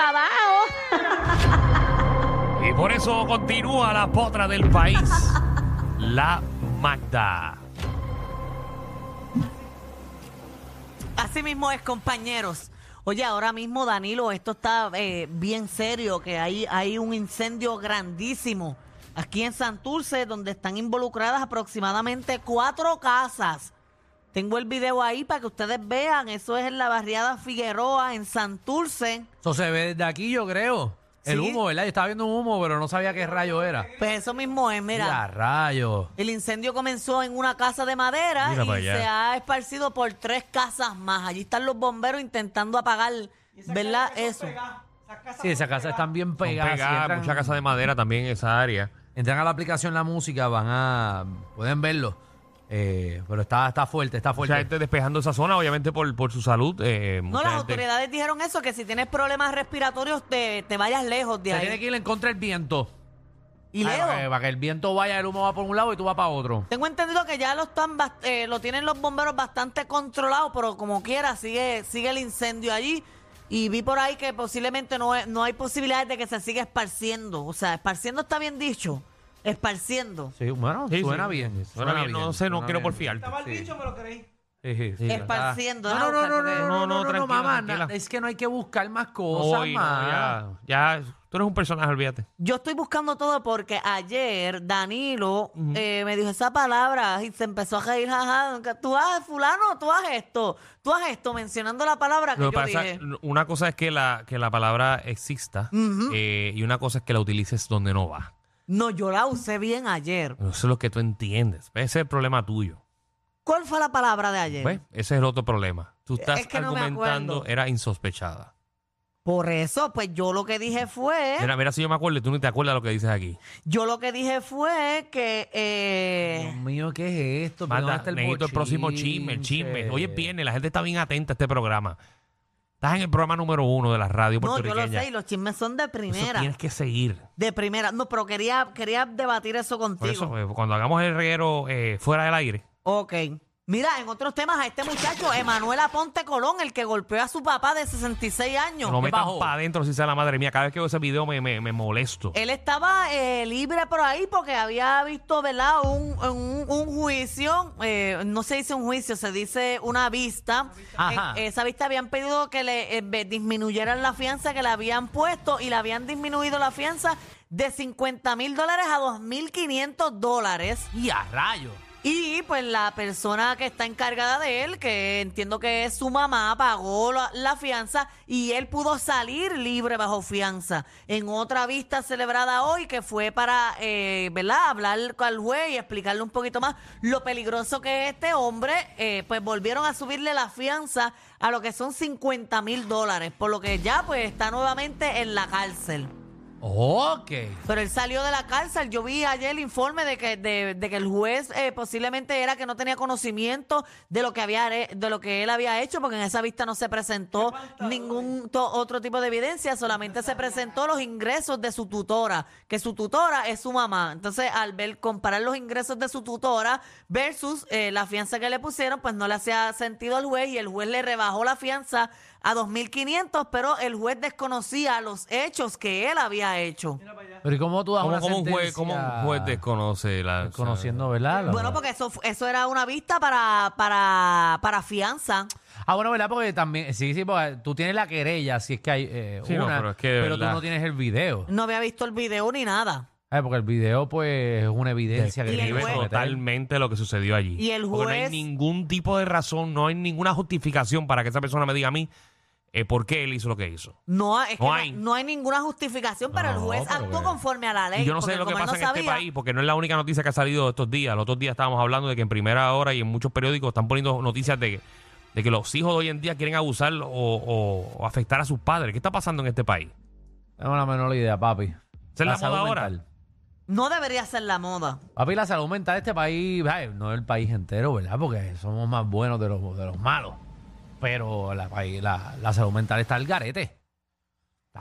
acá abajo. Y por eso continúa la potra del país, la Magda. Así mismo es, compañeros. Oye, ahora mismo, Danilo, esto está bien serio, que hay un incendio grandísimo aquí en Santurce, donde están involucradas aproximadamente 4 casas. Tengo el video ahí para que ustedes vean. Eso es en la barriada Figueroa, en Santurce. Eso se ve desde aquí, yo creo. ¿Sí? El humo, ¿verdad? Yo estaba viendo un humo, pero no sabía qué rayo era. Pues eso mismo es, mira. ¡Ya, rayo! El incendio comenzó en una casa de madera y se ha esparcido por 3 casas más. Allí están los bomberos intentando apagar, ¿verdad? Eso. Sí, esas casas están bien pegadas. Muchas casas de madera también en esa área. Entran a la aplicación La Música, pueden verlo. Pero está fuerte, está fuerte. Mucha gente despejando esa zona, obviamente por su salud. No, las autoridades dijeron eso, que si tienes problemas respiratorios te vayas lejos de ahí. Tiene que ir en contra del viento. Y lejos. Para que el viento vaya, el humo va por un lado y tú vas para otro. Tengo entendido que ya lo tienen los bomberos bastante controlado, pero como quiera sigue el incendio allí. Y vi por ahí que posiblemente no hay posibilidades de que se siga esparciendo. O sea, esparciendo está bien dicho. Esparciendo. Sí, bueno, sí, suena, sí. Bien, suena bien. No sé, no quiero porfiarte. Estaba el bicho, me lo creí. Sí, esparciendo. No, mamá. Es que no hay que buscar más cosas, ya, tú eres un personaje, olvídate. Yo estoy buscando todo porque ayer Danilo me dijo esa palabra y se empezó a reír. Tú haz, fulano, tú haz esto, mencionando la palabra que yo dije. Una cosa es que la palabra exista y una cosa es que la utilices donde no va. No, yo la usé bien ayer. Eso es lo que tú entiendes. Ese es el problema tuyo. ¿Cuál fue la palabra de ayer? Pues, ese es el otro problema. Tú estás argumentando, era insospechada. Por eso, pues yo lo que dije fue... Mira, si yo me acuerdo, tú no te acuerdas lo que dices aquí. Yo lo que dije fue que... Dios mío, ¿qué es esto? Manda, necesito el próximo chisme. Oye, viene, la gente está bien atenta a este programa. Estás en el programa número 1 de la radio puertorriqueña. No, yo lo sé, y los chismes son de primera. Eso tienes que seguir. De primera. No, pero quería debatir eso contigo. Por eso, cuando hagamos el reguero fuera del aire. Ok. Mira, en otros temas, a este muchacho, Emanuel Aponte Colón, el que golpeó a su papá de 66 años. No me metan para adentro, si sea la madre mía. Cada vez que veo ese video me molesto. Él estaba libre por ahí porque había visto, ¿verdad?, un juicio. No se dice un juicio, se dice una vista. Ajá. En esa vista habían pedido que le disminuyeran la fianza que le habían puesto y le habían disminuido la fianza de $50,000 a $2,500. Y a rayos. Y pues la persona que está encargada de él, que entiendo que es su mamá, pagó la fianza y él pudo salir libre bajo fianza. En otra vista celebrada hoy, que fue para ¿verdad?, hablar al juez y explicarle un poquito más lo peligroso que es este hombre, pues volvieron a subirle la fianza a lo que son $50,000, por lo que ya pues está nuevamente en la cárcel. Ok. Pero él salió de la cárcel. Yo vi ayer el informe de que el juez posiblemente era que no tenía conocimiento de lo que él había hecho, porque en esa vista no se presentó ningún otro tipo de evidencia, solamente se presentó los ingresos de su tutora, que su tutora es su mamá. Entonces, al comparar los ingresos de su tutora versus la fianza que le pusieron, pues no le hacía sentido al juez y el juez le rebajó la fianza a $2,500, pero el juez desconocía los hechos que él había hecho. Pero ¿y cómo tú das una sentencia? ¿Cómo un juez desconoce conociendo, ¿verdad? Bueno, porque eso era una vista para fianza. Ah, bueno, ¿verdad? Porque también, sí, porque tú tienes la querella, si es que hay una, no, pero, es que, pero tú no tienes el video. No había visto el video ni nada. Porque el video, pues, es una evidencia que describe totalmente lo que sucedió allí. Y el juez... Porque no hay ningún tipo de razón, no hay ninguna justificación para que esa persona me diga a mí por qué él hizo lo que hizo. No, es no que hay. No hay ninguna justificación, pero el juez actuó conforme a la ley. Y yo no sé lo que pasa en este país, porque no es la única noticia que ha salido estos días. Los otros días estábamos hablando de que en Primera Hora y en muchos periódicos están poniendo noticias de que los hijos de hoy en día quieren abusar o afectar a sus padres. ¿Qué está pasando en este país? No tengo la menor idea, papi. ¿Es la moda ahora? No debería ser la moda. Papi, la salud mental de este país, no es el país entero, ¿verdad? Porque somos más buenos de los malos. Pero la salud mental está al garete.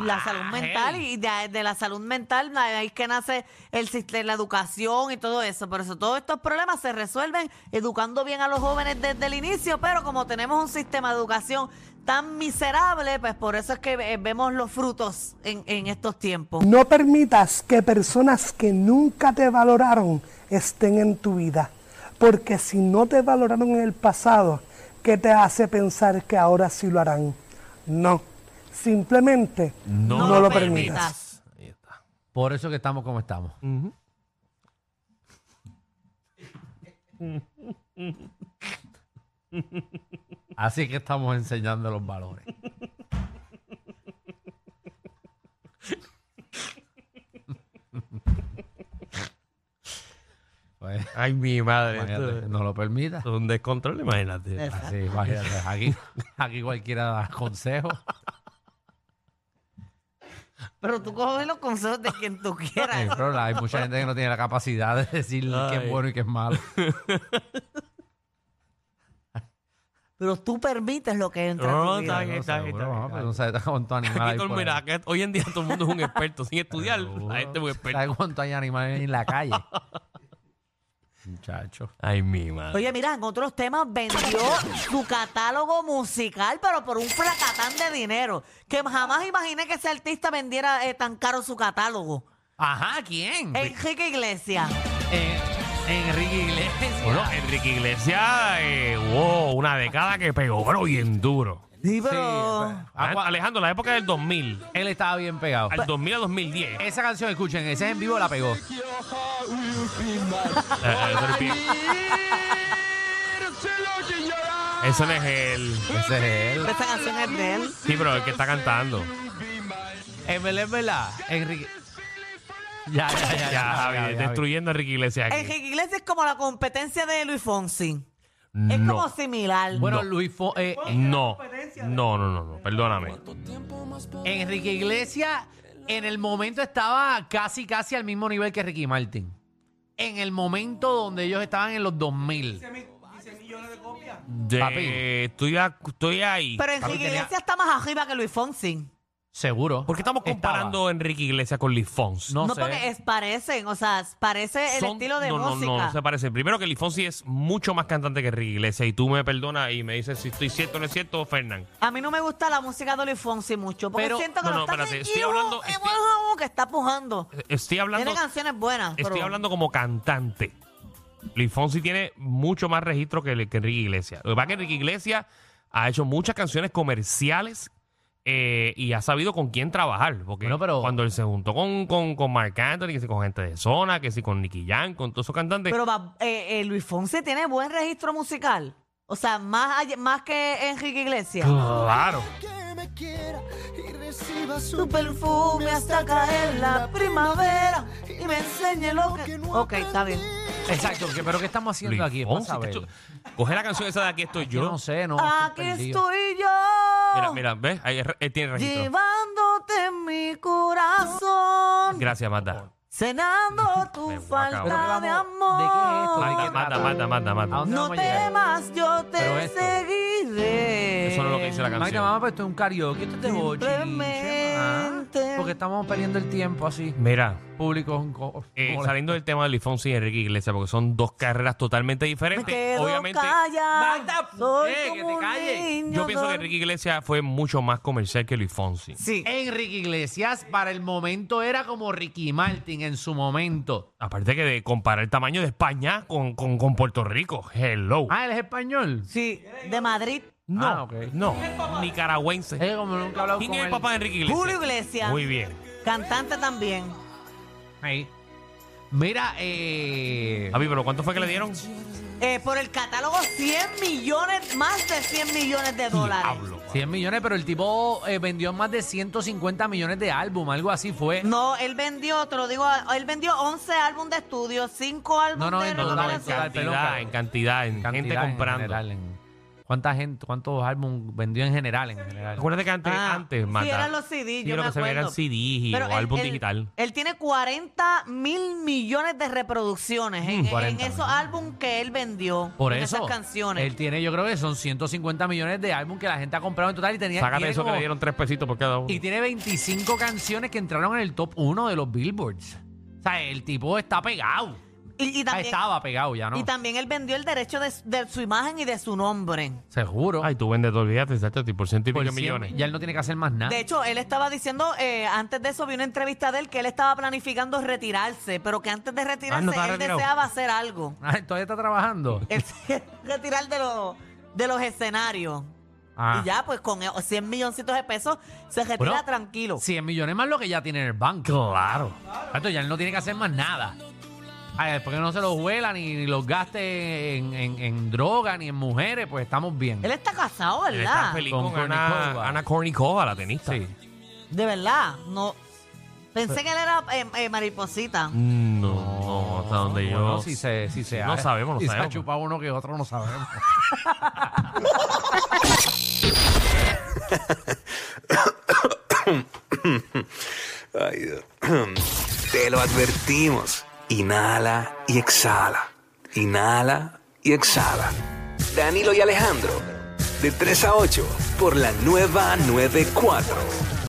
La salud mental, y de la salud mental ahí es que nace el sistema, la educación y todo eso. Por eso todos estos problemas se resuelven educando bien a los jóvenes desde el inicio, pero como tenemos un sistema de educación tan miserable, pues por eso es que vemos los frutos en estos tiempos. No permitas que personas que nunca te valoraron estén en tu vida, porque si no te valoraron en el pasado, ¿qué te hace pensar que ahora sí lo harán? No. Simplemente no lo permitas. Ahí está. Por eso que estamos como estamos. Así que estamos enseñando los valores. Pues, ay, mi madre. No lo permitas. Un descontrol, imagínate. Así, imagínate. Aquí cualquiera da consejos. Pero tú coges los consejos de quien tú quieras. Sí, pero hay mucha gente que no tiene la capacidad de decir qué es bueno y qué es malo. Pero tú permites lo que entra en tu vida. Mira, hoy en día todo el mundo es un experto. Sin estudiar, la gente es un experto. ¿Sabes cuántos hay animales en la calle? Muchachos. Ay, mi madre. Oye, mira, en otros temas vendió su catálogo musical, pero por un fracatán de dinero. Que jamás imaginé que ese artista vendiera tan caro su catálogo. Ajá, ¿quién? Enrique Iglesias. Bueno, Enrique Iglesias, una década que pegó, pero bien duro. Sí, pero... Alejandro, la época del 2000. Él estaba bien pegado. Al 2000 a 2010. Esa canción, escuchen, ese en vivo la pegó. Eso no es él. Ese es él. Esta canción es de él. Sí, pero el que está cantando. Es verdad, Enrique. Ya, destruyendo a Enrique Iglesias. Enrique Iglesias es como la competencia de Luis Fonsi. Es como similar. Bueno, No, perdóname. Enrique Iglesias en el momento estaba casi al mismo nivel que Ricky Martin. En el momento donde ellos estaban en los 2000. ¿Dice millones de copias? Papi, estoy ahí. Pero Enrique Iglesias está más arriba que Luis Fonsi. Seguro. ¿Por qué estamos comparando a Enrique Iglesias con Luis Fonsi? No sé. Porque parecen, o sea, parece el estilo de música. No se parece. Primero que Luis Fonsi es mucho más cantante que Enrique Iglesias. Y tú me perdonas y me dices si estoy cierto o no es cierto, Fernán. A mí no me gusta la música de Luis Fonsi mucho. Porque pero, siento que está pujando. Estoy hablando. Tiene canciones buenas. Estoy hablando como cantante. Luis Fonsi tiene mucho más registro que Enrique Iglesias. Lo que pasa es que Enrique Iglesias ha hecho muchas canciones comerciales. Y ha sabido con quién trabajar, porque cuando él se juntó con Mark Antony, que sí, con gente de zona, que sí, con Nicky Jam, con todos esos cantantes. Pero Luis Fonsi tiene buen registro musical, o sea, más que Enrique Iglesias. Claro. Tu perfume hasta caer la primavera y me enseñe lo que... Ok, está bien. Exacto, pero ¿qué estamos haciendo Luis aquí? Vamos a ver. Coge la canción esa de Aquí estoy yo. No sé, no. Aquí estoy yo. Mira, ¿ves? Ahí tiene registro. Llevándote en mi corazón. Gracias, Marta. Cenando tu falta de amor. ¿De qué es esto? Marta. No temas, yo te seguiré. Eso no es lo que dice la canción. Marta, mamá, pero esto es un karaoke. Esto es de boche. Porque estamos perdiendo el tiempo así. Mira. Público. Saliendo del tema de Luis Fonsi y Enrique Iglesias, porque son dos carreras totalmente diferentes. Obviamente. Marta, que te calles. Yo pienso que Enrique Iglesias fue mucho más comercial que Luis Fonsi. Sí. Enrique Iglesias para el momento era como Ricky Martin en su momento. Aparte que de comparar el tamaño de España con Puerto Rico. Hello. Ah, él es español. Sí, de Madrid. No, no. Nicaragüense. Como nunca he hablado con él. ¿Quién es el papá de Enrique Iglesias? Julio Iglesias. Muy bien. Cantante también. Ahí. Mira, Javi, ¿pero cuánto fue que le dieron? Por el catálogo, más de 100 millones de dólares. Diablo, 100 millones, pero el tipo vendió más de 150 millones de álbumes, algo así fue. No, él vendió, te lo digo, él vendió 11 álbumes de estudio, 5 álbumes de recuperación. En cantidad, en gente comprando. En general, ¿Cuántos álbumes vendió en general? Acuérdate que antes Marta, sí, eran los CDs, sí, yo me acuerdo. Sí, eran CDs o álbum digital. Él tiene 40,000,000,000 de reproducciones en esos álbumes que él vendió. Por eso, esas canciones. Él tiene, yo creo que son 150 millones de álbumes que la gente ha comprado en total. Y tenía, sácate eso, como, que le dieron 3 pesitos por cada uno. Y tiene 25 canciones que entraron en el top 1 de los Billboards. O sea, el tipo está pegado. Y también, estaba pegado ya, ¿no? Y también él vendió el derecho de su imagen y de su nombre. Seguro. Ay, tú vendes todo el día, te sacaste por 100 millones. Ya él no tiene que hacer más nada. De hecho, él estaba diciendo, antes de eso vi una entrevista de él, que él estaba planificando retirarse, pero que antes de retirarse él deseaba hacer algo. Ah, todavía está trabajando. Él se retirar de los escenarios. Ah. Y ya, pues con 100 milloncitos de pesos se retira, bueno, tranquilo. 100 millones más lo que ya tiene en el banco. Claro. Entonces ya él no tiene que hacer más nada. Ay, porque no se los huela ni los gaste en droga ni en mujeres, pues estamos bien. Él está casado, ¿verdad? Él está feliz con Ana Kornikova, la tenista. Sí. De verdad, no. Pensé que él era mariposita. No, hasta donde yo. Bueno, si se no sabemos, no sabemos. Si se ha chupado uno que otro, no sabemos. Ay, Dios. Te lo advertimos. Inhala y exhala. Inhala y exhala. Danilo y Alejandro, de 3 a 8, por la nueva 94.